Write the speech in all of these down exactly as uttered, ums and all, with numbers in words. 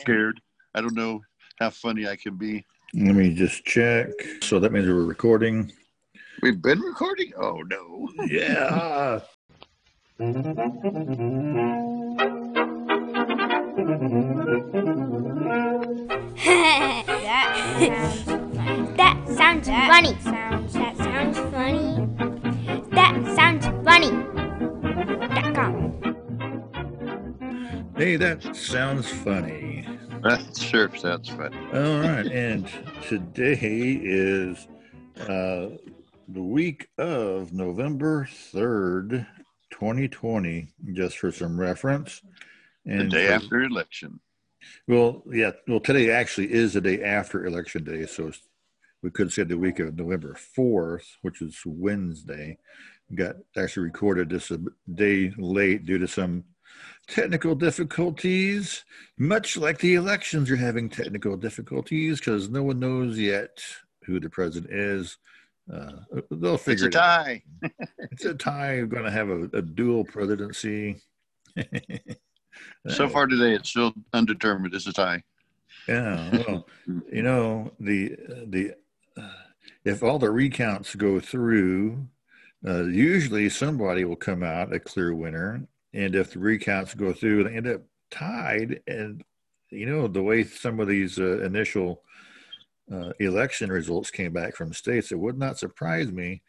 scared. I don't know how funny I can be. Let me just check. So that means we're recording. We've been recording? Oh, no. Yeah. that, that sounds that funny. Sounds, that sounds funny. That sounds funny. Hey, that sounds funny. That sure sounds funny. All right, and today is uh, the week of November third, twenty twenty, just for some reference. And the day for, after election. Well, yeah, well, today actually is the day after election day, so we could say the week of November fourth, which is Wednesday. Got actually recorded this a day late due to some technical difficulties, much like the elections are having technical difficulties because no one knows yet who the president is. Uh, they'll figure it out. It's a tie. It's a tie. We're going to have a, a dual presidency. So far today, it's still undetermined. It's a tie. Yeah. Well, you know, the the uh, if all the recounts go through, uh, usually somebody will come out a clear winner. And if the recounts go through, they end up tied. And, you know, the way some of these uh, initial uh, election results came back from states, it would not surprise me.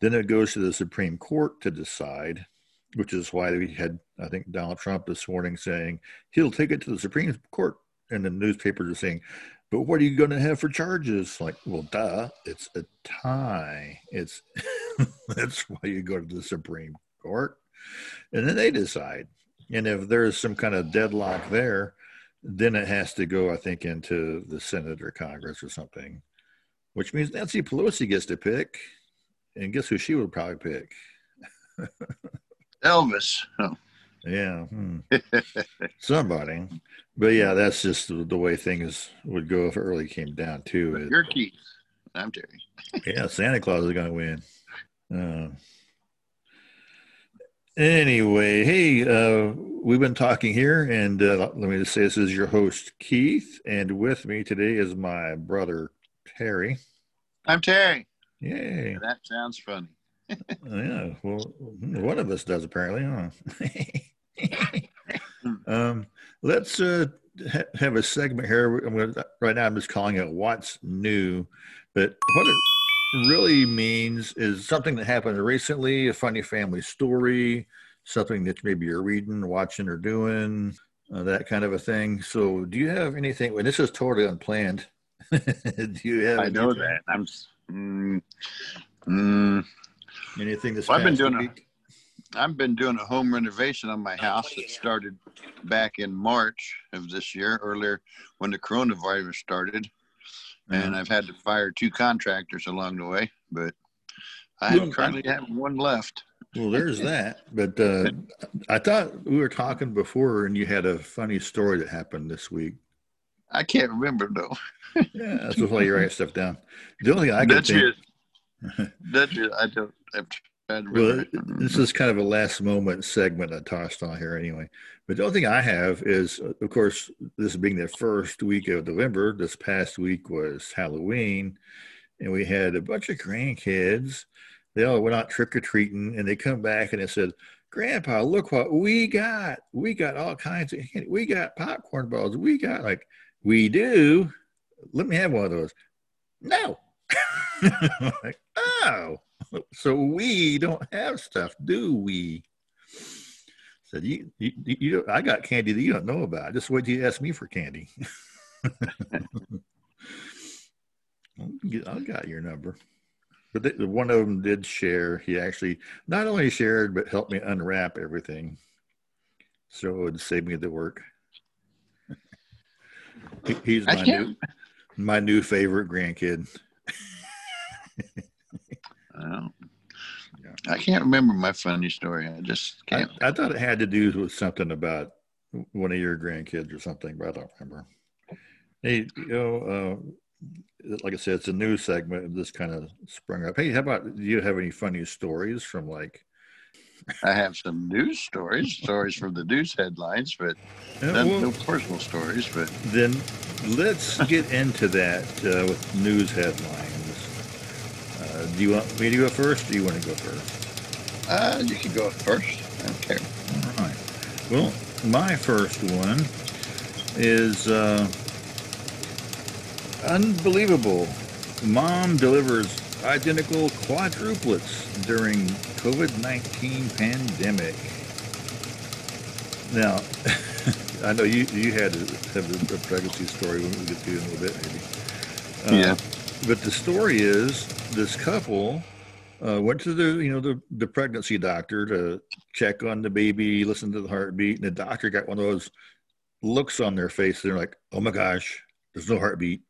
Then it goes to the Supreme Court to decide, which is why we had, I think, Donald Trump this morning saying he'll take it to the Supreme Court. And the newspapers are saying, but what are you going to have for charges? Like, well, duh, it's a tie. It's that's why you go to the Supreme Court. And then they decide. And if there's some kind of deadlock there, then it has to go, I think, into the Senate or Congress or something, which means Nancy Pelosi gets to pick. And guess who she would probably pick? Elvis. Oh. Yeah. Hmm. Somebody. But, yeah, that's just the, the way things would go if it really came down to it. You're Keith. I'm Terry. Yeah, Santa Claus is going to win. Yeah. Uh, Anyway, hey, uh, we've been talking here, and uh, let me just say this is your host, Keith, and with me today is my brother, Terry. I'm Terry. Yay. That sounds funny. Yeah, well, one of us does apparently, huh? um, let's uh, ha- have a segment here. I'm gonna, right now I'm just calling it What's New, but what are... really means is something that happened recently, a funny family story, something that maybe you're reading, watching, or doing, uh, that kind of a thing. So do you have anything, well, this is totally unplanned. do you have I know anything? that. I'm mm, mm, anything this well, I've been doing week? A, I've been doing a home renovation on my house oh, yeah. that started back in March of this year, earlier when the coronavirus started. And I've had to fire two contractors along the way, but I well, currently have one left. Well, there's that. But uh, I thought we were talking before, and you had a funny story that happened this week. I can't remember, though. Yeah, that's why you write stuff down. The only thing I can that's think... It. That's it. I don't... I'm trying to remember. Well, this is kind of a last-moment segment I tossed on here anyway. But the only thing I have is, of course, this being the first week of November, this past week was Halloween, and we had a bunch of grandkids. They all went out trick-or-treating, and they come back and they said, Grandpa, look what we got. We got all kinds of candy. We got popcorn balls. We got, like, we do. Let me have one of those. No. Like, oh. So we don't have stuff, do we? Said so you, you, you. I got candy that you don't know about. Just wait till you ask me for candy. I got your number. But they, one of them did share. He actually not only shared but helped me unwrap everything, so it would save me the work. he, he's my new, my new favorite grandkid. Wow. I can't remember my funny story. I just can't. I, I thought it had to do with something about one of your grandkids or something, but I don't remember. Hey, you know, uh, like I said, it's a new segment. This kind of sprung up. Hey, how about, do you have any funny stories from like I have some news stories, stories from the news headlines, but uh, none, well, no personal stories. But then let's get into that uh, with news headlines. Uh, do you want me to go first, or do you want to go first? Uh, you can go first. I don't care. All right. Well, my first one is uh, unbelievable. Mom delivers identical quadruplets during COVID nineteen pandemic. Now, I know you you had to have a pregnancy story when we get to it in a little bit, maybe. Yeah. Uh, but the story is this couple uh, went to the you know the the pregnancy doctor to check on the baby, listen to the heartbeat, and the doctor got one of those looks on their face. They're like, "Oh my gosh, there's no heartbeat."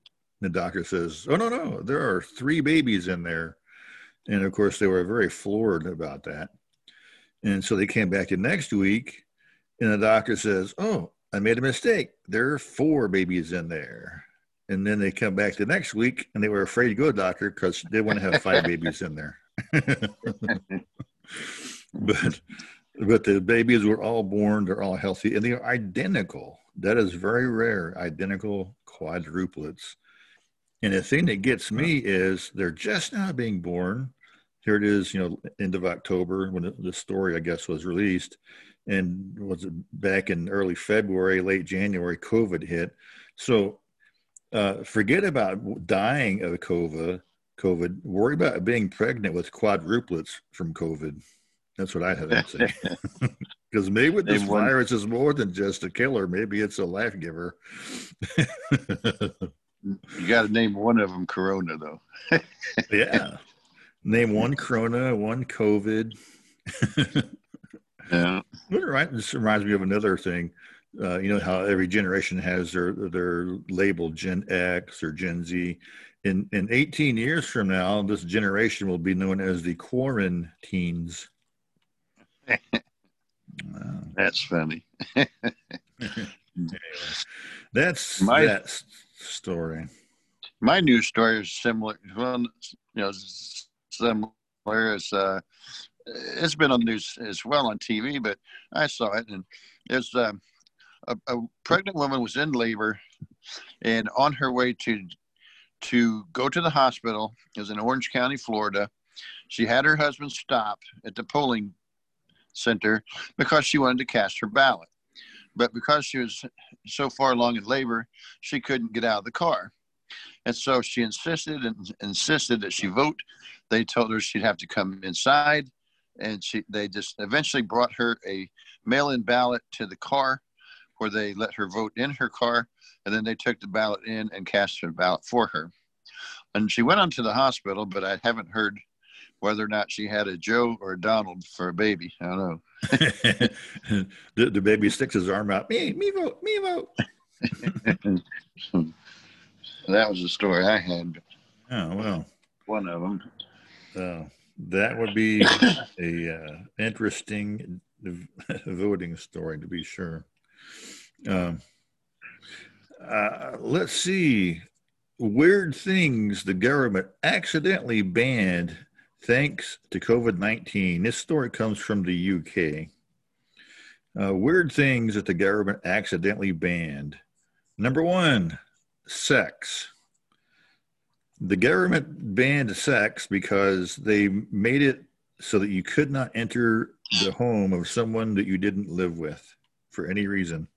The doctor says, "Oh, no, no, there are three babies in there." And, of course, they were very floored about that. And so they came back the next week, and the doctor says, "Oh, I made a mistake. There are four babies in there." And then they come back the next week, and they were afraid to go to the doctor because they want to have five babies in there. but but the babies were all born. They're all healthy, and they are identical. That is very rare, identical quadruplets. And the thing that gets me is they're just now being born. Here it is, you know, end of October when the story, I guess, was released. And was back in early February, late January, COVID hit. So uh, forget about dying of COVID. COVID. Worry about being pregnant with quadruplets from COVID. That's what I had to say. Because maybe with this virus is more than just a killer. Maybe it's a life giver. You got to name one of them Corona, though. Yeah. Name one Corona, one COVID. Yeah. Right. This reminds me of another thing. Uh, you know how every generation has their, their label Gen X or Gen Z. In, in eighteen years from now, this generation will be known as the quarantines. Wow. That's funny. Anyway, that's My- that's. story. My news story is similar. Well, you know, similar as uh, it's been on the news as well on T V, but I saw it, and there's uh, a, a pregnant woman was in labor, and on her way to to go to the hospital. It was in Orange County, Florida. She had her husband stopped at the polling center because she wanted to cast her ballot. But because she was so far along in labor, she couldn't get out of the car. And so she insisted and insisted that she vote. They told her she'd have to come inside. And she, they just eventually brought her a mail-in ballot to the car where they let her vote in her car. And then they took the ballot in and cast her ballot for her. And she went on to the hospital, but I haven't heard whether or not she had a Joe or a Donald for a baby. I don't know. the, the baby sticks his arm out. Me, me vote, me vote. That was the story I had. Oh, well. One of them. Uh, that would be an uh, interesting voting story, to be sure. Uh, uh, let's see. Weird things the government accidentally banned thanks to COVID nineteen. This story comes from the U K. Uh, weird things that the government accidentally banned. Number one, sex. The government banned sex because they made it so that you could not enter the home of someone that you didn't live with for any reason.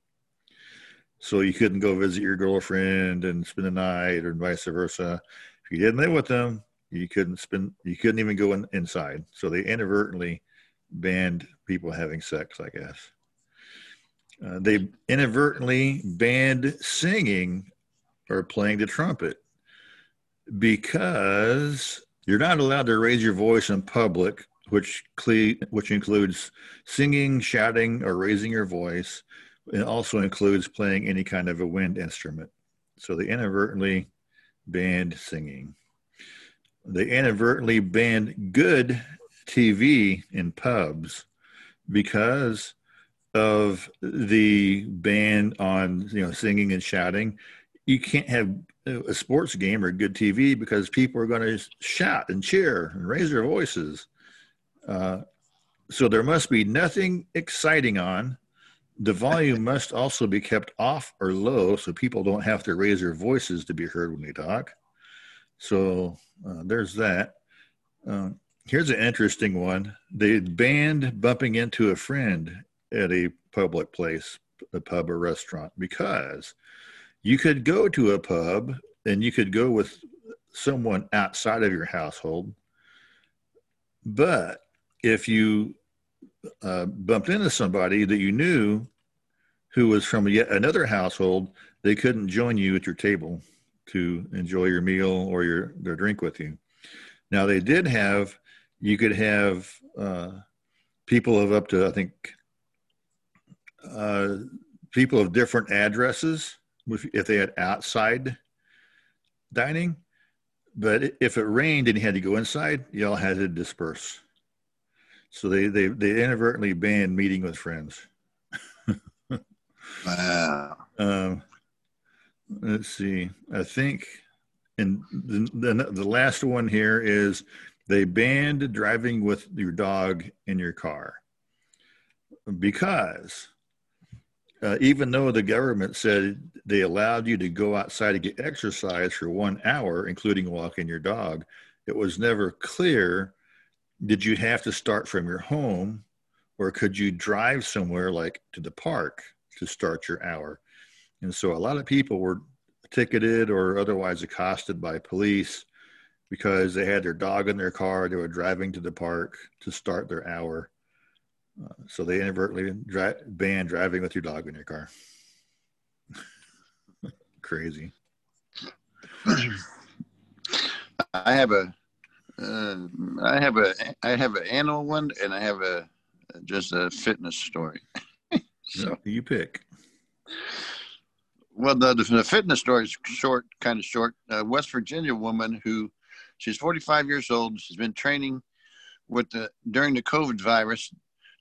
So you couldn't go visit your girlfriend and spend the night, or vice versa. If you didn't live with them, You couldn't spend, you couldn't even go in, inside. So they inadvertently banned people having sex, I guess. Uh, they inadvertently banned singing or playing the trumpet because you're not allowed to raise your voice in public, which cle- which includes singing, shouting, or raising your voice. It also includes playing any kind of a wind instrument. So they inadvertently banned singing. They inadvertently banned good T V in pubs because of the ban on, you know, singing and shouting. You can't have a sports game or good T V because people are going to shout and cheer and raise their voices. Uh, So there must be nothing exciting on. The volume must also be kept off or low so people don't have to raise their voices to be heard when they talk. So uh, there's that. Uh, here's an interesting one. They banned bumping into a friend at a public place, a pub or restaurant, because you could go to a pub and you could go with someone outside of your household, but if you uh, bumped into somebody that you knew who was from yet another household, they couldn't join you at your table to enjoy your meal or your their drink with you. Now they did have, you could have uh, people of up to, I think, uh, people of different addresses if, if they had outside dining, but if it rained and you had to go inside, y'all had to disperse. So they, they, they inadvertently banned meeting with friends. Wow. Um, let's see. I think, and the, the, the last one here is they banned driving with your dog in your car because uh, even though the government said they allowed you to go outside to get exercise for one hour, including walking your dog, it was never clear. Did you have to start from your home, or could you drive somewhere like to the park to start your hour? And so a lot of people were ticketed or otherwise accosted by police because they had their dog in their car. They were driving to the park to start their hour. Uh, so they inadvertently dri- banned driving with your dog in your car. Crazy. I have a Uh, I have a I have an animal one, and I have a just a fitness story. So you pick. Well, the, the fitness story is short, kind of short. A West Virginia woman who, she's forty-five years old. She's been training with the during the COVID virus,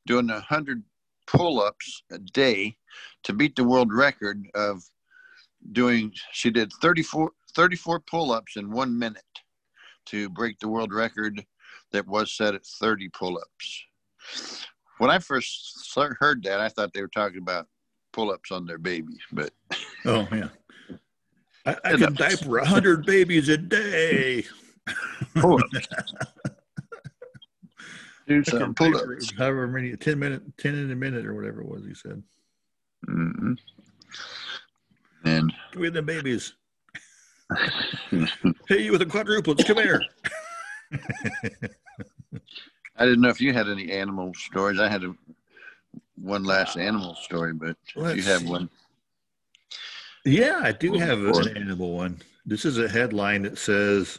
doing a hundred pull-ups a day to beat the world record of doing. She did thirty-four, thirty-four pull-ups in one minute. To break the world record that was set at thirty pull-ups. When I first heard that, I thought they were talking about pull-ups on their baby, but. Oh, yeah. I, I can diaper one hundred babies a day. Pull-ups. Do some pull-ups. However many, ten minute, ten in a minute or whatever it was he said. Mm-hmm. And. Give me the babies. Hey, you with the quadruplets, come here. I didn't know if you had any animal stories. I had a, one last animal story, but you have see. one. Yeah, I do have an animal one. This is a headline that says,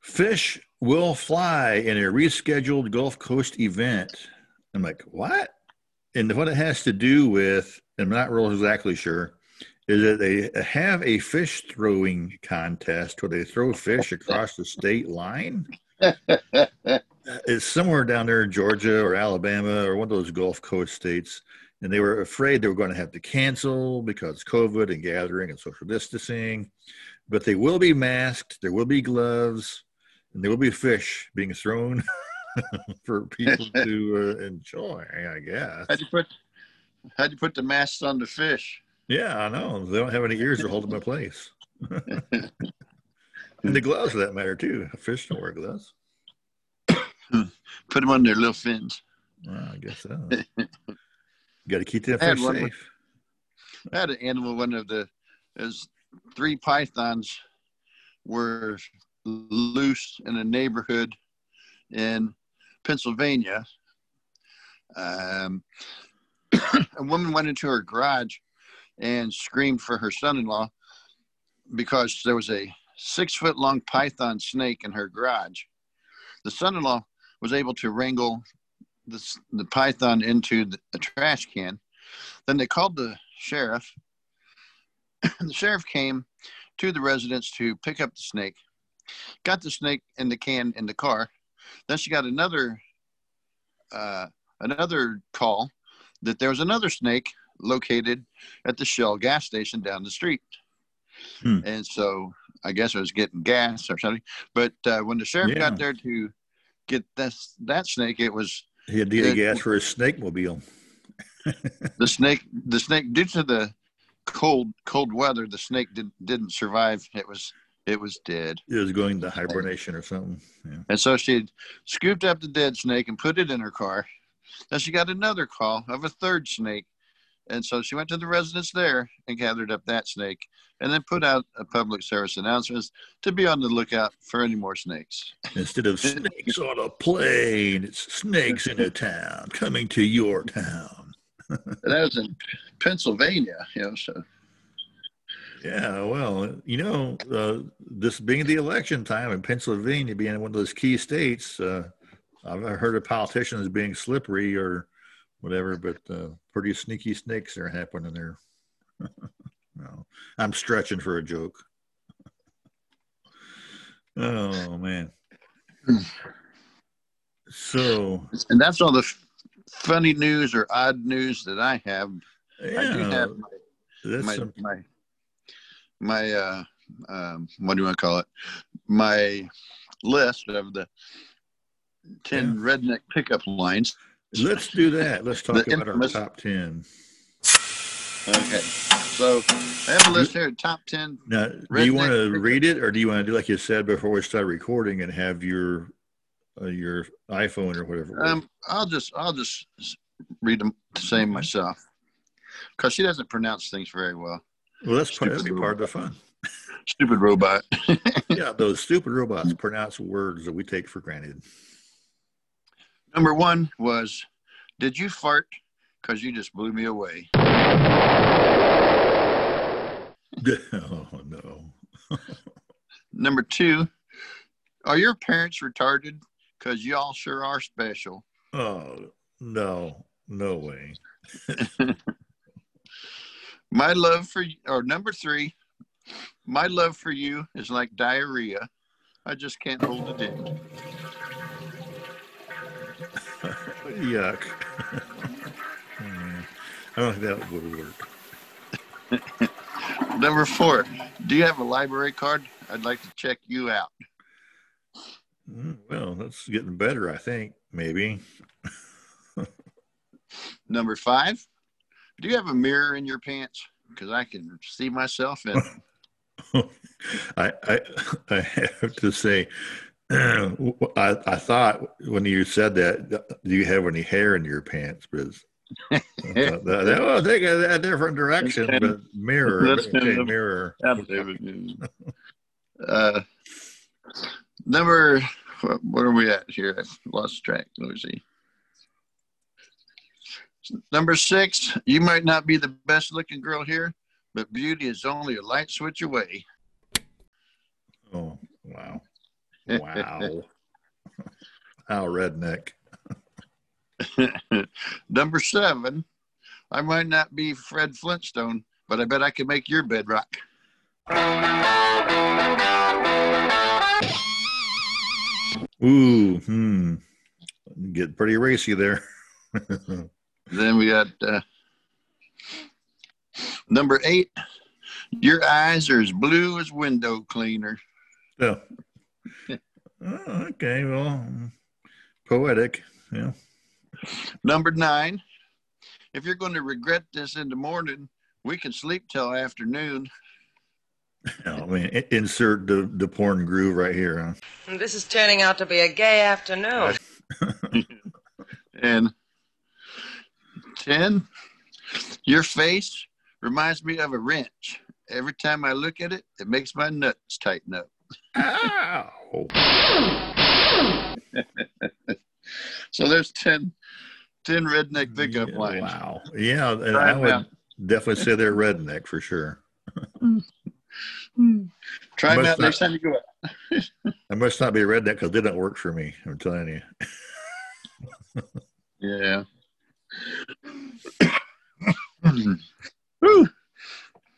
"Fish will fly in a rescheduled Gulf Coast event." I'm like, what? And what it has to do with, I'm not real exactly sure, is that they have a fish throwing contest where they throw fish across the state line. It's somewhere down there in Georgia or Alabama or one of those Gulf Coast states. And they were afraid they were going to have to cancel because COVID and gathering and social distancing. But they will be masked, there will be gloves, and there will be fish being thrown for people to uh, enjoy, I guess. How'd you put, how'd you put the masks on the fish? Yeah, I know. They don't have any ears to hold them in place. And the gloves, for that matter, too. Fish don't wear gloves. Put them on their little fins. Well, I guess so. You got to keep that fish safe. One, I had an animal. One of the was three pythons were loose in a neighborhood in Pennsylvania. Um, a woman went into her garage and screamed for her son-in-law because there was a six-foot-long python snake in her garage. The son-in-law was able to wrangle the, the python into the, the trash can. Then they called the sheriff. The sheriff came to the residence to pick up the snake, got the snake in the can in the car. Then she got another uh, another call that there was another snake located at the Shell gas station down the street. Hmm. And so I guess I was getting gas or something. But uh, when the sheriff yeah. got there to get this, that snake, it was... He had to gas for his snake mobile. the snake, the snake, due to the cold, cold weather, the snake did, didn't survive. It was, it was dead. It was going to hibernation or something. Yeah. And so she scooped up the dead snake and put it in her car. Then she got another call of a third snake. And so she went to the residence there and gathered up that snake and then put out a public service announcement to be on the lookout for any more snakes. Instead of snakes on a plane, it's snakes in a town coming to your town. That was in Pennsylvania, you know, so. Yeah, well, you know, uh, this being the election time and Pennsylvania being one of those key states, uh, I've heard of politicians being slippery or whatever, but uh, pretty sneaky snakes are happening there. No, I'm stretching for a joke. Oh, man. So. And that's all the f funny news or odd news that I have. Yeah, I do have my, my, some... my, my uh, um, what do you want to call it? My list of the ten yeah. redneck pickup lines. Let's do that. Let's talk about our top ten. Okay. So I have a list here, top ten. Now, do you want to read it, or do you want to do like you said before we start recording and have your uh, your iPhone or whatever? Um, I'll just I'll just read them the same myself, because she doesn't pronounce things very well. Well, that's part, that'd be part of the fun. Stupid robot. Yeah, those stupid robots pronounce words that we take for granted. Number one was, did you fart? Because you just blew me away. Oh, no. Number two, are your parents retarded? Because y'all sure are special. Oh, no. No way. My love for you, or number three, my love for you is like diarrhea. I just can't hold it in. Yuck. I don't think that would work. Number four, do you have a library card? I'd like to check you out. Well, that's getting better, I think, maybe. Number five, do you have a mirror in your pants? Because I can see myself in it. I, I, I have to say... I, I thought when you said that, do you have any hair in your pants? Because I thought that, that, well, take a, a different direction, but mirror, okay, mirror. uh, number, what are we at here? I've lost track. Let me see. Number six, you might not be the best looking girl here, but beauty is only a light switch away. Oh, wow. Wow. How redneck. Number seven, I might not be Fred Flintstone, but I bet I can make your bed rock. Ooh, hmm. Get pretty racy there. Then we got uh, number eight, your eyes are as blue as window cleaner. Oh. Oh, okay, well, poetic, yeah. Number nine, if you're going to regret this in the morning, we can sleep till afternoon. Oh, man, insert the, the porn groove right here, huh? This is turning out to be a gay afternoon. And ten, your face reminds me of a wrench. Every time I look at it, it makes my nuts tighten up. Ow. So there's ten, ten redneck pickup yeah, lines. Wow. Yeah, and right I would now. definitely say they're redneck for sure. Try them out next time you go out. I must not be redneck because they don't work for me, I'm telling you. Yeah.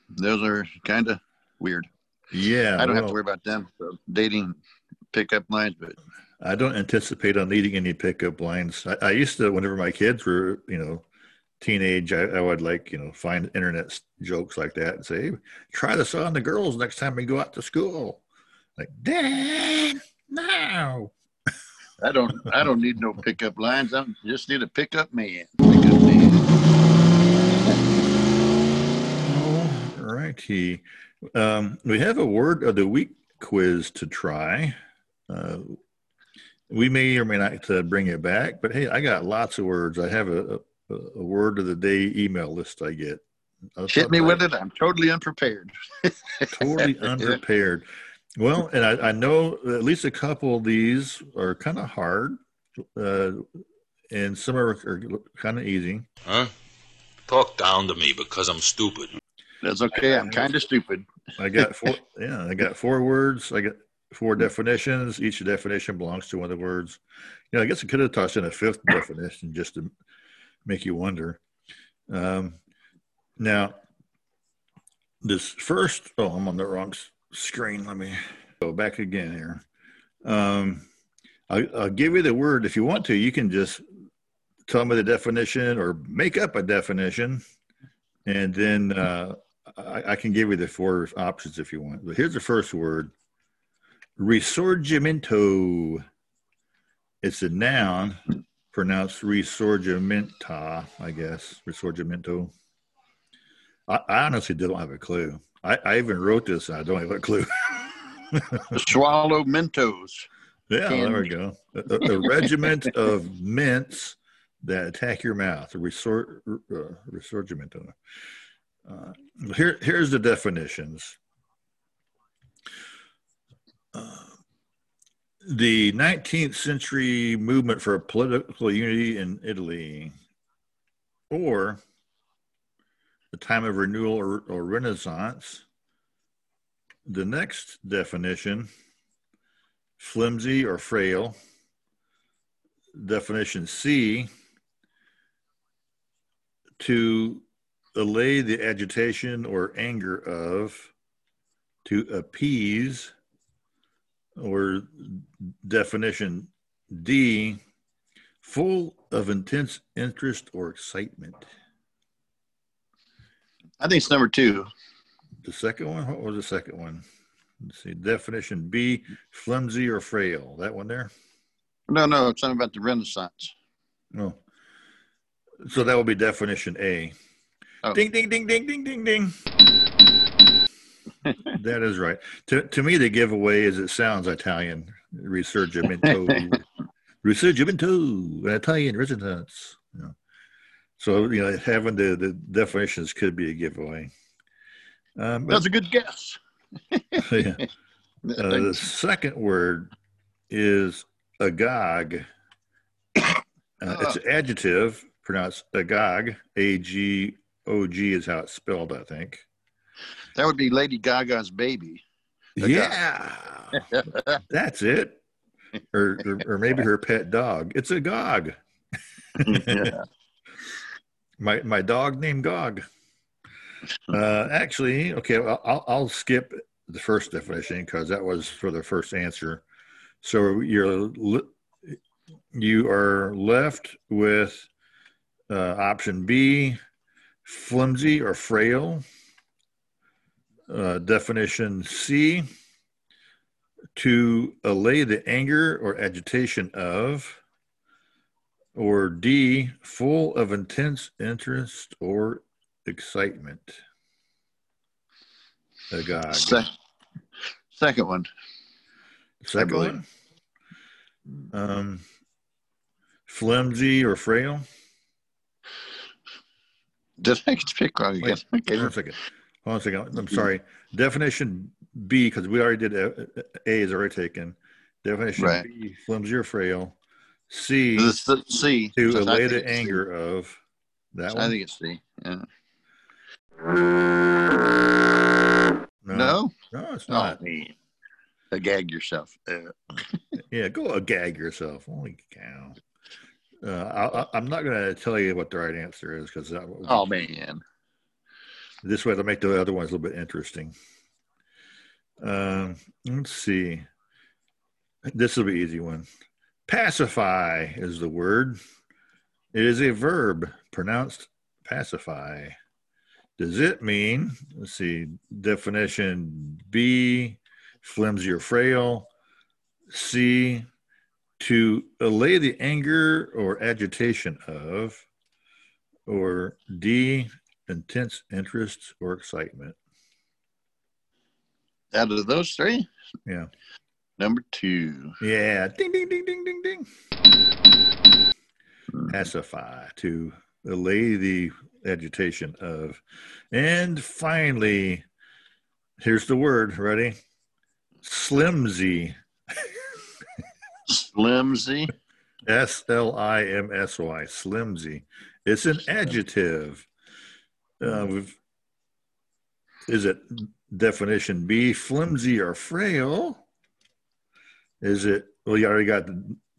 Those are kind of weird. Yeah, I don't well, have to worry about them so dating pickup lines, but I don't anticipate on needing any pickup lines. I, I used to, whenever my kids were, you know, teenage, I, I would like, you know, find internet jokes like that and say, hey, "Try this on the girls next time we go out to school." Like, Dad, no. I don't I don't need no pickup lines. I just need a pickup man. Pickup man. All righty. Um, we have a word of the week quiz to try. Uh, we may or may not uh, bring it back, but hey, I got lots of words. I have a, a, a word of the day email list I get. That's Hit me I, with it. I'm totally unprepared. Totally unprepared. Well, and I, I know at least a couple of these are kind of hard, uh, and some are, are kind of easy. Huh? Talk down to me because I'm stupid. That's okay. I'm kind of stupid. I got four. Yeah, I got four words. I got four definitions. Each definition belongs to one of the words. You know, I guess I could have tossed in a fifth definition just to make you wonder. Um, now, this first. Oh, I'm on the wrong screen. Let me go back again here. Um, I, I'll give you the word if you want to. You can just tell me the definition or make up a definition. And then uh, I, I can give you the four options if you want. But here's the first word, Risorgimento. It's a noun, pronounced Risorgimenta, I guess, Risorgimento. I, I honestly don't have a clue. I, I even wrote this, and I don't have a clue. Swallow Mentos. Yeah, and... there we go. A, a regiment of mints that attack your mouth, a resor, uh, Risorgimento. Uh, here, here's the definitions. Uh, the nineteenth century movement for political unity in Italy, or the time of renewal or, or renaissance. The next definition, flimsy or frail. Definition C, to allay the agitation or anger of, to appease, or definition D, full of intense interest or excitement. I think it's number two. The second one? What was the second one? Let's see, definition B, flimsy or frail. That one there? No, no, it's something about the Renaissance. No. Oh. So that would be definition A. Oh. Ding, ding, ding, ding, ding, ding, ding. That is right. To to me, the giveaway is it sounds Italian. Risorgimento. Risorgimento. Italian Renaissance. Yeah. So, you know, having the, the definitions could be a giveaway. Um, That's a good guess. Yeah. Uh, the second word is agog. Uh, oh. It's an adjective. Pronounced agog, A G O G is how it's spelled, I think. That would be Lady Gaga's baby. Agog. Yeah, that's it. Or, or, or maybe her pet dog. It's a Gog. Yeah. My my dog named Gog. Uh, actually, okay, I'll, I'll skip the first definition because that was for the first answer. So you're you are left with. Uh, option B, flimsy or frail. Uh, definition C, to allay the anger or agitation of. Or D, full of intense interest or excitement. Agog. Se second one. Second one. Um, flimsy or frail. Did I pick wrong again? Wait, okay. Hold on a second. Hold on a second. I'm sorry. Definition B, because we already did A, A is already taken. Definition right. B, flimsy or frail. C, the C to so allay the anger C. of. That so one? I think it's C. Yeah. No? No, no it's not. Oh, agag yourself. Yeah, go agag yourself. Holy cow. Uh, I, I'm not going to tell you what the right answer is because oh man, this way to make the other ones a little bit interesting. Um, let's see. This will be an easy one. Pacify is the word. It is a verb pronounced pacify. Does it mean? Let's see. Definition B, flimsy or frail. C, to allay the anger or agitation of, or D, intense interest or excitement. Out of those three? Yeah. Number two. Yeah. Ding, ding, ding, ding, ding, ding. Pacify, to allay the agitation of. And finally, here's the word. Ready? Slimsy. Slimsy? S L I M S Y. Slimsy. It's an adjective. Uh, is it definition B, flimsy or frail? Is it, well, you already got.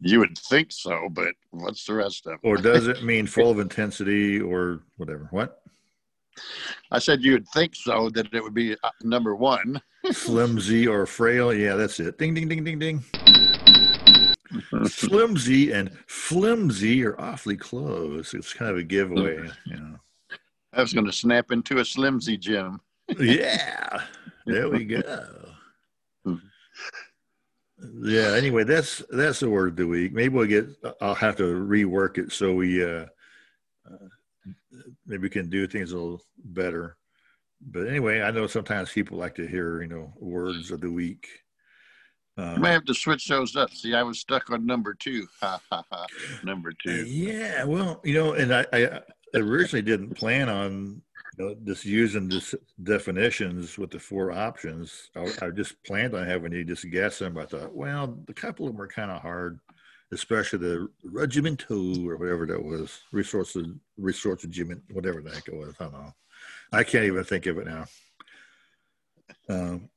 You would think so, but what's the rest of it? Or does it mean full of intensity or whatever? What? I said you would think so, that it would be number one. Flimsy or frail. Yeah, that's it. Ding, ding, ding, ding, ding. Slimsy and flimsy are awfully close. It's kind of a giveaway, you know. I was going to snap into a slimsy gym. Yeah, there we go. Yeah. Anyway, that's that's the word of the week. Maybe we'll get. I'll have to rework it so we uh, uh, maybe we can do things a little better. But anyway, I know sometimes people like to hear, you know, words of the week. Uh, you may have to switch those up. See, I was stuck on number two. Ha ha ha. Number two. Yeah. Well, you know, and I, I originally didn't plan on, you know, just using this definitions with the four options. I, I just planned on having you just guess them. I thought, well, a couple of them are kind of hard, especially the Risorgimento or whatever that was. Resources, Risorgimento, whatever the heck it was. I don't know. I can't even think of it now. Um.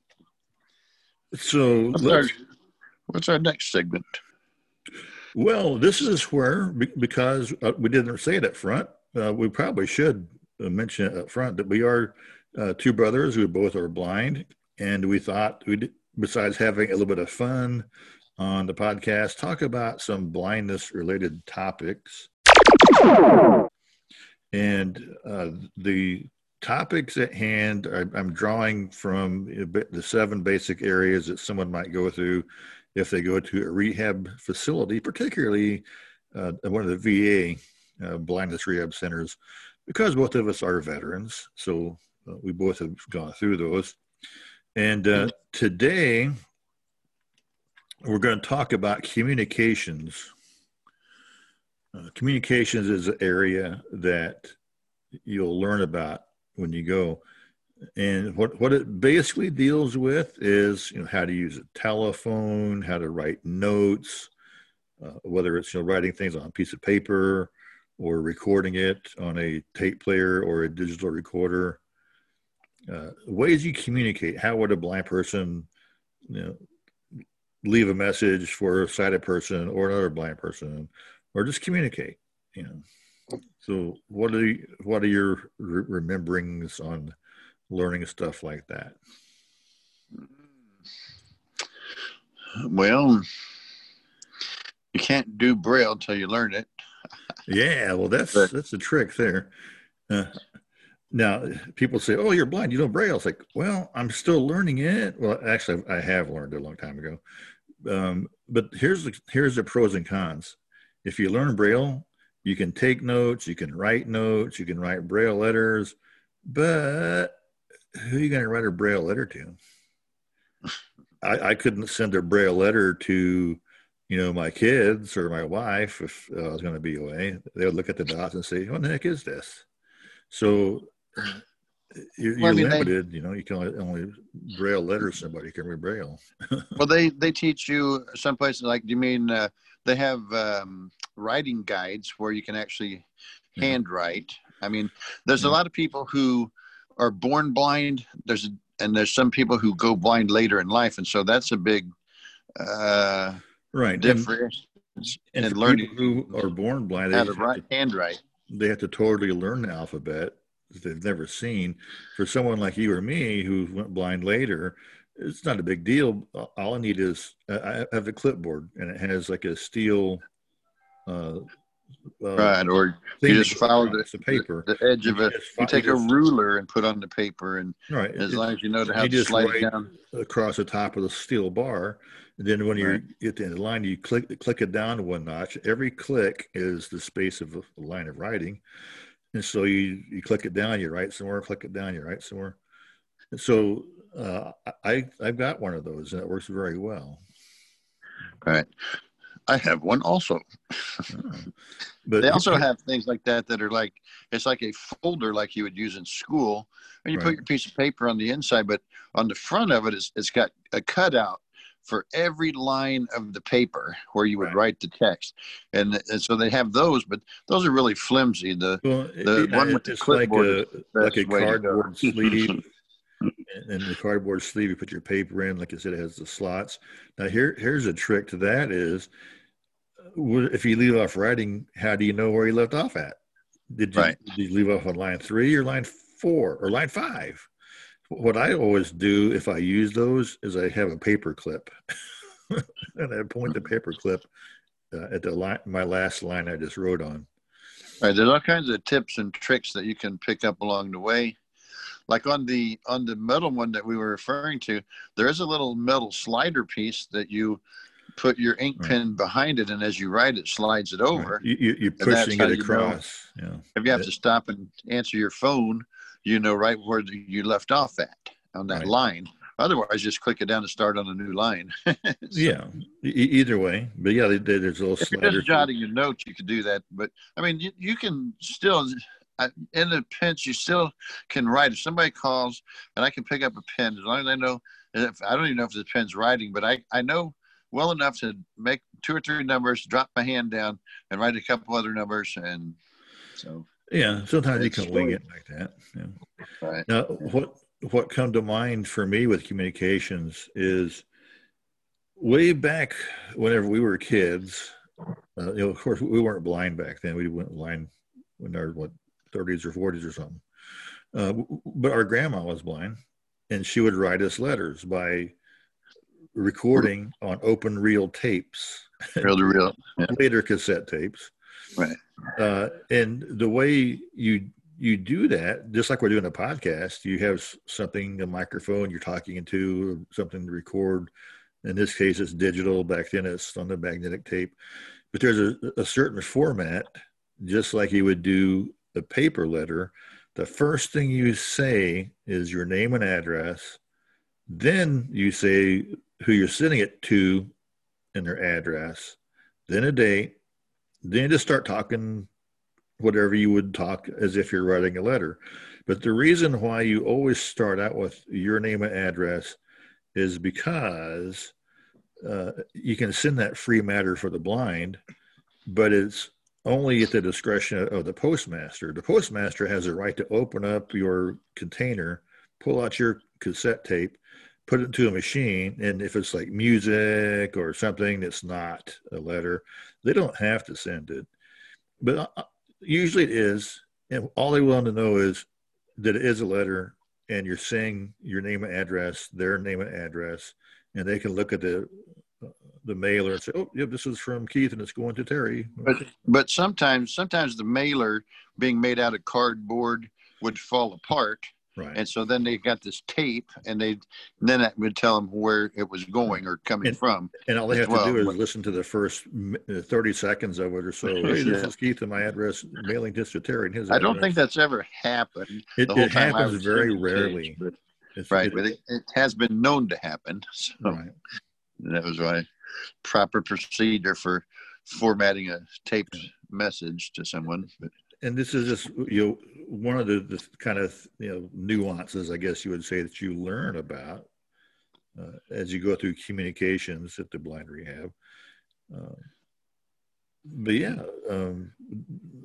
So what's our, what's our next segment? Well, this is where, because we didn't say it up front, uh, we probably should mention it up front that we are uh, two brothers who both are blind, and we thought we, besides having a little bit of fun on the podcast, talk about some blindness-related topics. And uh, the topics at hand, I'm drawing from the seven basic areas that someone might go through if they go to a rehab facility, particularly uh, one of the V A uh, blindness rehab centers, because both of us are veterans. So uh, we both have gone through those. And uh, today we're going to talk about communications. Uh, communications is an area that you'll learn about when you go, and what, what it basically deals with is, you know, how to use a telephone, how to write notes, uh, whether it's, you know, writing things on a piece of paper or recording it on a tape player or a digital recorder, uh, ways you communicate. How would a blind person, you know, leave a message for a sighted person or another blind person, or just communicate, you know. So what are you, what are your re- rememberings on learning stuff like that? Well, you can't do Braille until you learn it. Yeah, well, that's but, that's the trick there. Uh, now, people say, oh, you're blind, you know Braille. It's like, well, I'm still learning it. Well, actually, I have learned it a long time ago. Um, but here's the, here's the pros and cons. If you learn Braille, you can take notes, you can write notes, you can write Braille letters, but who are you going to write a Braille letter to? I, I couldn't send a Braille letter to, you know, my kids or my wife if I was going to be away. They would look at the dots and say, what the heck is this? So you're, well, you're limited, they, you know, you can only, only Braille letters somebody can read Braille. Well, they, they teach you some places like, do you mean uh, they have... Um, writing guides where you can actually handwrite. I mean, there's a lot of people who are born blind. There's and there's some people who go blind later in life, and so that's a big uh, right difference. And, and learning people who are born blind, they have to write, handwrite. They have to totally learn the alphabet that they've never seen. For someone like you or me who went blind later, it's not a big deal. All I need is I have a clipboard, and it has like a steel. Uh, Uh, right, or you just follow the, the paper. The edge of it. You take a ruler and put on the paper, and right. as it, long as you know to how to slide it down across the top of the steel bar. And then when you right. get to the line, you click click it down one notch. Every click is the space of a line of writing, and so you you click it down, you write somewhere. Click it down, you write somewhere. And so uh, I I've got one of those, and it works very well. All right. I have one also. Oh. But they also have things like that that are like, it's like a folder like you would use in school, and you right. put your piece of paper on the inside, but on the front of it, it's, it's got a cutout for every line of the paper where you would right. write the text. And, and so they have those, but those are really flimsy. The, well, the it, one with the clipboard like a, like a cardboard sleeve. And the cardboard sleeve, you put your paper in. Like I said, it has the slots. Now, here, here's a trick to that is, if you leave off writing, how do you know where you left off at? Did you, right. did you leave off on line three or line four or line five? What I always do if I use those is I have a paper clip. And I point the paper clip uh, at the line, my last line I just wrote on. All right, there's all kinds of tips and tricks that you can pick up along the way. Like on the on the metal one that we were referring to, there is a little metal slider piece that you put your ink right. pen behind it, and as you write, it slides it over. Right. You, you, you're pushing it across. You know, yeah. If you have it, to stop and answer your phone, you know right where you left off at on that right. line. Otherwise, just click it down and start on a new line. So, yeah, e either way. But yeah, there's a little if slider. If you're just jotting your notes, you could do that. But, I mean, you, you can still... I, in a pinch, you still can write. If somebody calls and I can pick up a pen, as long as I know, if, I don't even know if the pen's writing, but I, I know well enough to make two or three numbers, drop my hand down, and write a couple other numbers. And so, yeah, sometimes you can wing it like that. Yeah. Right. Now, what, what come to mind for me with communications is way back whenever we were kids, uh, you know, of course, we weren't blind back then. We went blind when our, what, thirties or forties or something. Uh, but our grandma was blind, and she would write us letters by recording on open reel tapes. Reel to reel. Yeah. Later cassette tapes. Right. Uh, and the way you you do that, just like we're doing a podcast, you have something, a microphone you're talking into, something to record. In this case, it's digital. Back then, it's on the magnetic tape. But there's a, a certain format, just like you would do the paper letter. The first thing you say is your name and address. Then you say who you're sending it to and their address, then a date. Then just start talking whatever you would talk as if you're writing a letter. But the reason why you always start out with your name and address is because uh, you can send that free matter for the blind, but it's only at the discretion of the postmaster. The postmaster has a right to open up your container, pull out your cassette tape, put it into a machine, and if it's like music or something that's not a letter, they don't have to send it. But usually it is, and all they want to know is that it is a letter, and you're saying your name and address, their name and address, and they can look at the the mailer and say, oh, yeah, this is from Keith and it's going to Terry. But, but sometimes, sometimes the mailer being made out of cardboard would fall apart. Right. And so then they got this tape, and they then that would tell them where it was going or coming and, from. And all they have well. to do is listen to the first thirty seconds of it or so. Hey, this yeah. is Keith and my address, mailing this to Terry and his address. I don't think that's ever happened. It, the whole it time happens very rarely. Page, but, it's, right, it, but it, it has been known to happen. So. Right. That was why proper procedure for formatting a taped message to someone. And this is just you know, one of the, the kind of you know nuances, I guess you would say, that you learn about uh, as you go through communications at the blind rehab. Uh, but yeah, um,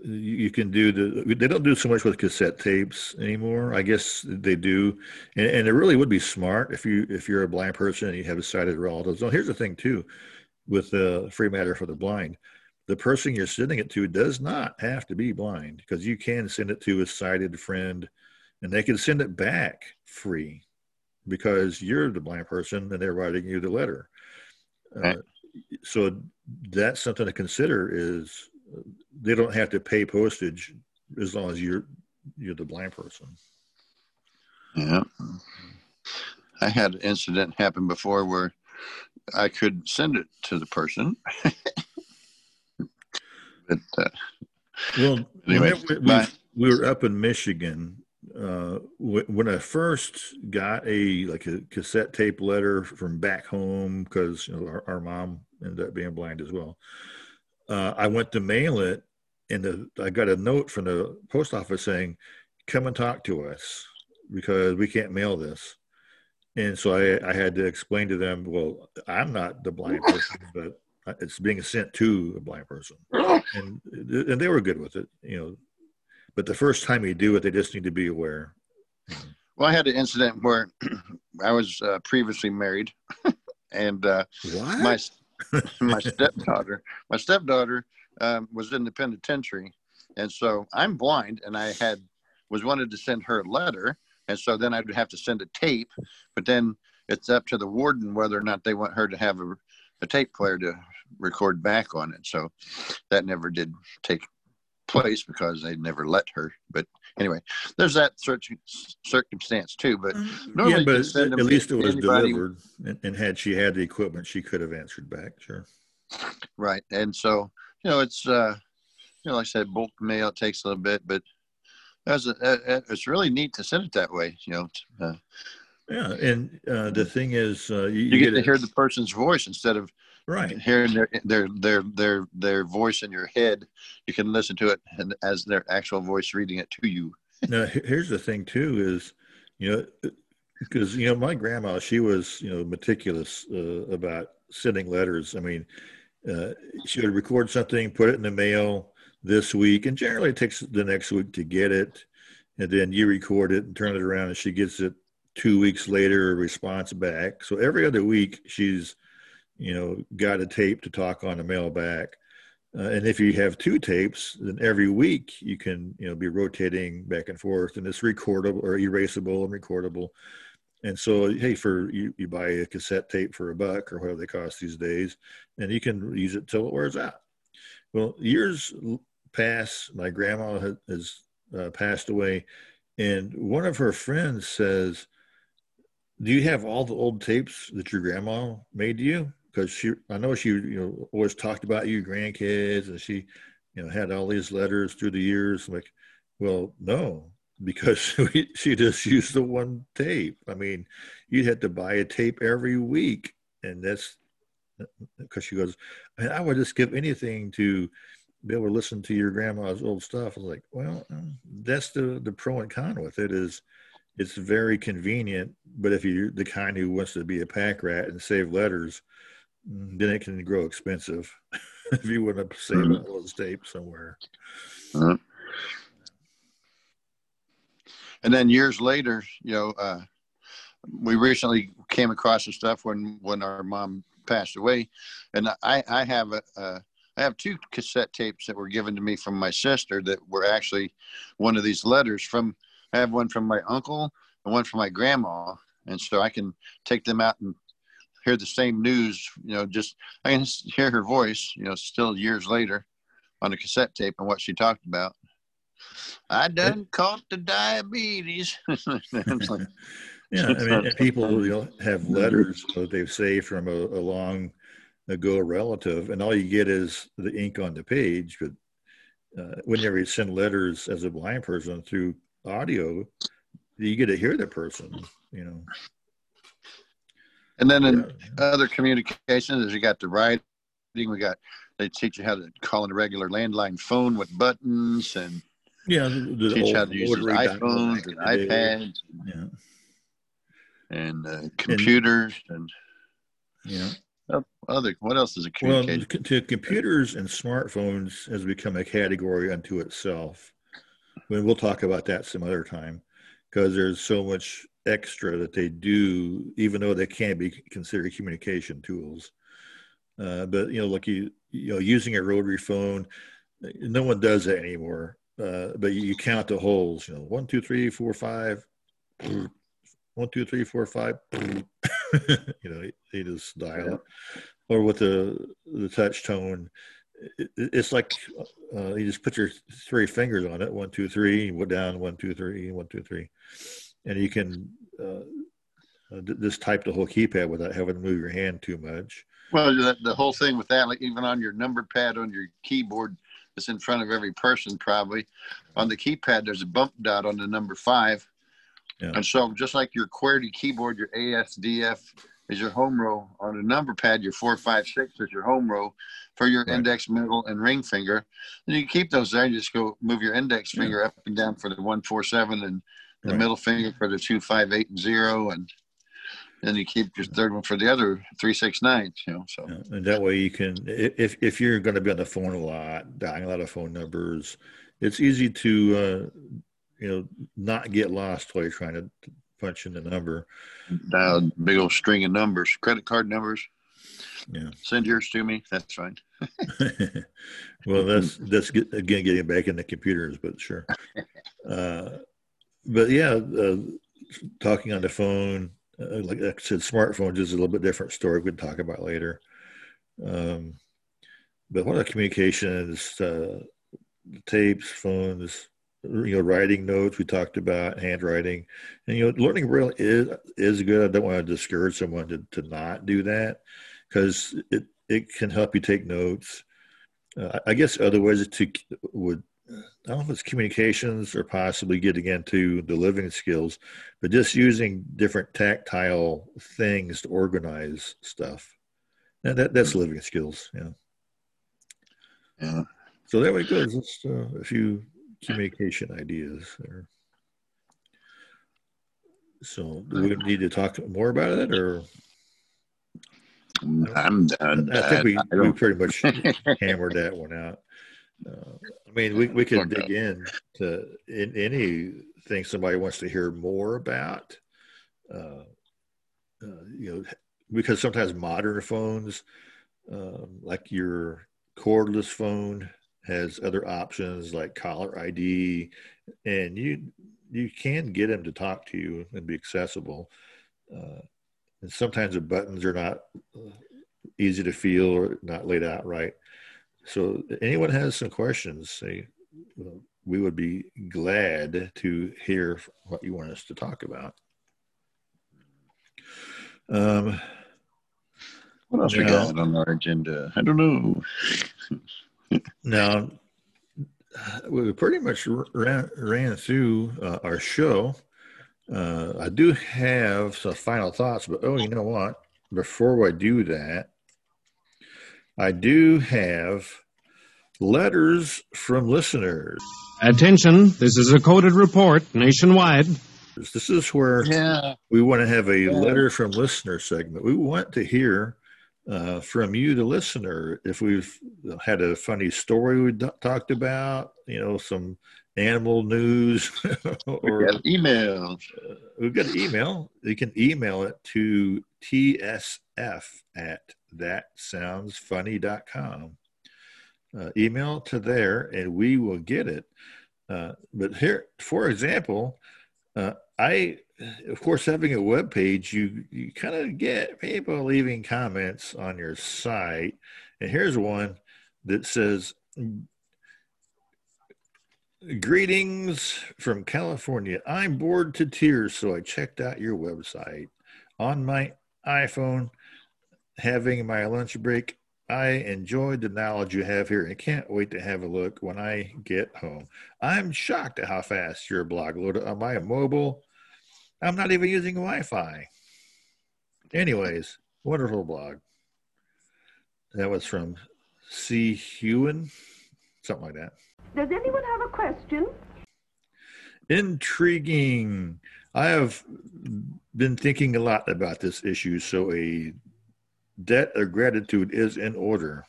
you, you can do the. They don't do so much with cassette tapes anymore. I guess they do, and, and it really would be smart if you if you're a blind person and you have a sighted relative. So here's the thing too, with the uh, free matter for the blind, the person you're sending it to does not have to be blind, because you can send it to a sighted friend, and they can send it back free, because you're the blind person and they're writing you the letter. Uh, right. So that's something to consider, is they don't have to pay postage as long as you're you're the blind person. Yeah. I had an incident happen before where I could send it to the person. But, uh, well, anyway, we, we, we were up in Michigan. Uh, when I first got a like a cassette tape letter from back home, because you know our, our mom ended up being blind as well, uh, I went to mail it, and the, I got a note from the post office saying, "Come and talk to us because we can't mail this." And so I, I had to explain to them, "Well, I'm not the blind person, but it's being sent to a blind person," and and they were good with it, you know. But the first time you do it, they just need to be aware. Well, I had an incident where I was uh, previously married, and uh, what? my my stepdaughter, my stepdaughter um, was in the penitentiary, and so I'm blind, and I had was wanted to send her a letter, and so then I'd have to send a tape, but then it's up to the warden whether or not they want her to have a, a tape player to record back on it. So that never did take place because they never let her. But anyway, there's that circumstance too. But normally, yeah, but at least it was anybody. Delivered, and, and had she had the equipment, she could have answered back. Sure, right. And so you know, it's uh, you know, like I said, bulk mail, it takes a little bit, but that's a, a, it's really neat to send it that way. You know. Uh, yeah, and uh, the thing is, uh, you, you, you get, get to it. hear the person's voice instead of. Right, hearing their their their their their voice in your head, you can listen to it and as their actual voice reading it to you. Now, here's the thing too is, you know, because you know my grandma, she was you know meticulous uh, about sending letters. I mean, uh, she would record something, put it in the mail this week, and generally it takes the next week to get it, and then you record it and turn it around, and she gets it two weeks later, a response back. So every other week she's you know, got a tape to talk on the mail back. Uh, and if you have two tapes, then every week you can, you know, be rotating back and forth, and it's recordable or erasable and recordable. And so, hey, for you, you buy a cassette tape for a buck or whatever they cost these days, and you can use it till it wears out. Well, years pass, my grandma has uh, passed away, and one of her friends says, "Do you have all the old tapes that your grandma made you?" Because she, I know she, you know, always talked about you grandkids, and she, you know, had all these letters through the years. I'm like, well, no, because we, she just used the one tape. I mean, you had to buy a tape every week, and that's because she goes, "Man, I would just give anything to be able to listen to your grandma's old stuff." I was like, well, that's the the pro and con with it is. It's very convenient, but if you're the kind who wants to be a pack rat and save letters, then it can grow expensive if you want to save mm-hmm. all those tapes somewhere. Uh-huh. And then years later, you know, uh, we recently came across some stuff when, when our mom passed away, and I, I have a, uh, I have two cassette tapes that were given to me from my sister that were actually one of these letters from. I have one from my uncle and one from my grandma, and so I can take them out and hear the same news, you know, just, I can hear her voice, you know, still years later on a cassette tape and what she talked about. I done it, caught the diabetes. Like, yeah, I mean, people you know, have letters that they've saved from a, a long ago relative, and all you get is the ink on the page, but uh, whenever you send letters as a blind person through audio, you get to hear the person, you know. And then in yeah. other communications, you got the writing, we got, they teach you how to call in a regular landline phone with buttons, and yeah, the teach how to use iPhones and iPads, yeah, and uh, computers, and, and yeah, other what else is a communication? Well, to computers and smartphones has become a category unto itself. We'll talk about that some other time, because there's so much extra that they do, even though they can't be considered communication tools. Uh, but you know, like you, you know, using a rotary phone, no one does that anymore. Uh, but you, you count the holes, you know, one, two, three, four, five, one, two, three, four, five. You know, you just dial it, yeah. Or with the the touch tone. it's like uh, you just put your three fingers on it, one, two, three, down, one, two, three, one, two, three. And you can uh, just type the whole keypad without having to move your hand too much. Well, the, the whole thing with that, like even on your number pad on your keyboard, it's in front of every person probably. On the keypad, there's a bump dot on the number five. Yeah. And so just like your QWERTY keyboard, your A S D F is your home row. On the number pad, your four, five, six is your home row for your right. index, middle, and ring finger. And you keep those there. You just go move your index yeah. finger up and down for the one, four, seven, and the right. middle finger for the two, five, eight, and zero. And then you keep your third one for the other three, six, nine, you know, so. Yeah. And that way you can, if, if you're going to be on the phone a lot, dialing a lot of phone numbers, it's easy to, uh, you know, not get lost while you're trying to punch in the number. Dial a big old string of numbers, credit card numbers. Yeah. Send yours to me. That's fine. Well, that's, that's again, getting back into computers, but sure. Uh, but yeah, uh, talking on the phone, Uh, like I said, smartphones is a little bit different story we can talk about later. Um, but what about communications, uh, tapes, phones, you know, writing notes we talked about, handwriting. And, you know, learning really is, is good. I don't want to discourage someone to, to not do that because it, it can help you take notes. Uh, I guess other ways to would I don't know if it's communications or possibly getting into the living skills, but just using different tactile things to organize stuff. And that, that's living skills. Yeah. Yeah. So there we go. Just uh, a few communication ideas there. So do we need to talk more about it or? I'm done. I think we, I we pretty much hammered that one out. Uh, I mean, we, we can dig in to in, anything somebody wants to hear more about, uh, uh, you know, because sometimes modern phones, um, like your cordless phone, has other options like caller I D, and you you can get them to talk to you and be accessible. Uh, and sometimes the buttons are not easy to feel or not laid out right. So anyone has some questions, say, well, we would be glad to hear what you want us to talk about. Um, what else now, we got on our agenda? I don't know. Now, we pretty much ran, ran through uh, our show. Uh, I do have some final thoughts, but oh, you know what? Before I do that, I do have letters from listeners. Attention, this is a coded report nationwide. This is where yeah. we want to have a yeah. letter from listener segment. We want to hear uh, from you, the listener, if we've had a funny story we talked about, you know, some animal news. Or, we've got email. Uh, we've got an email. You can email it to T S F at that sounds funny dot com. Uh, email to there and we will get it. Uh, but here, for example, uh, I, of course, having a web page, you, you kind of get people leaving comments on your site. And here's one that says, greetings from California. I'm bored to tears, so I checked out your website on my iPhone. Having my lunch break, I enjoyed the knowledge you have here and can't wait to have a look when I get home. I'm shocked at how fast your blog loaded on my mobile. I'm not even using Wi-Fi. Anyways, wonderful blog. That was from C. Hewen, something like that. Does anyone have a question? Intriguing. I have been thinking a lot about this issue, so a debt of gratitude is in order.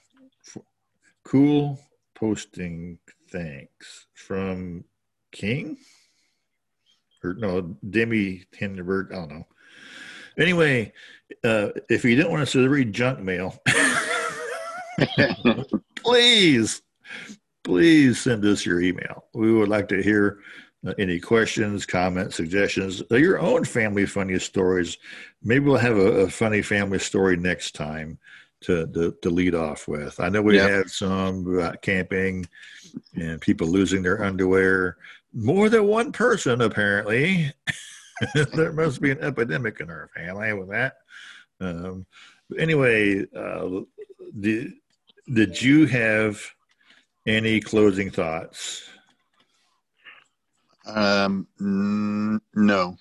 Cool posting, thanks. From King? Or no, Demi Hindenburg, I don't know. Anyway, uh, if you didn't want us to read junk mail, please, please send us your email. We would like to hear Uh, any questions, comments, suggestions, your own family funniest stories. Maybe we'll have a, a funny family story next time to, to, to lead off with. I know we yep. had some about camping and people losing their underwear. More than one person, apparently. There must be an epidemic in our family with that. Um, but anyway, uh, did, did you have any closing thoughts? Um, n- no.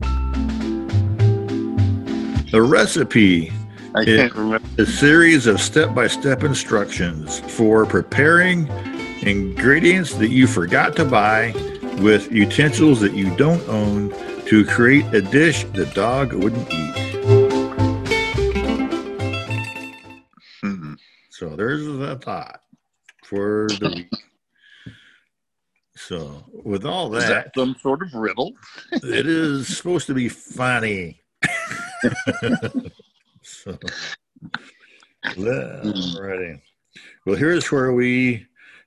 The recipe is a series of step-by-step instructions for preparing ingredients that you forgot to buy with utensils that you don't own to create a dish the dog wouldn't eat. Hmm. So there's the thought for the week. So with all that, is that some sort of riddle? It is supposed to be funny. So, alrighty. Well, here's where we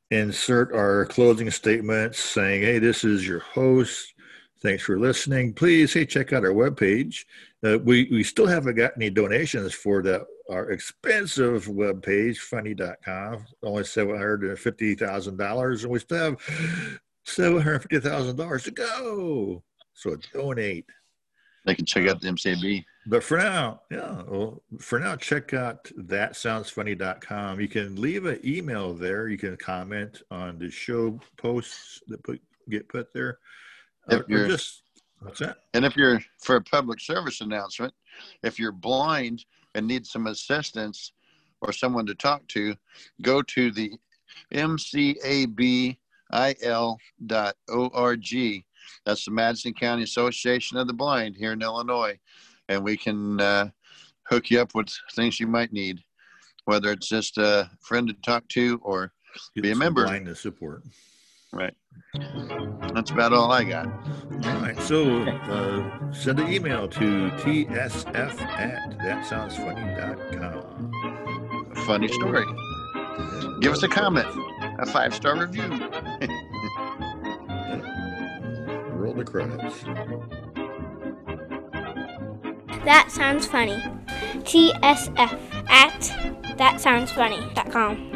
insert our closing statements saying, hey, this is your host. Thanks for listening. Please, hey, check out our webpage. Uh, we, we still haven't got any donations for that, our expensive webpage, funny dot com, only seven hundred fifty thousand dollars, and we still have seven hundred fifty thousand dollars to go. So donate. They can check out the M C A B. But for now, yeah, well, for now, check out that sounds funny dot com. You can leave an email there. You can comment on the show posts that put, get put there. If uh, you're, just, what's that? And if you're, for a public service announcement, if you're blind and need some assistance or someone to talk to, go to the M C A B I L dot org. That's the Madison County Association of the Blind here in Illinois. And we can uh, hook you up with things you might need, whether it's just a friend to talk to or be a member. Blindness support. Right. That's about all I got. All right. So uh, send an email to T S F at that sounds funny dot com. Funny story. Give us a comment, a five-star review. Roll the credits. That sounds funny. T S F at that sounds funny dot com.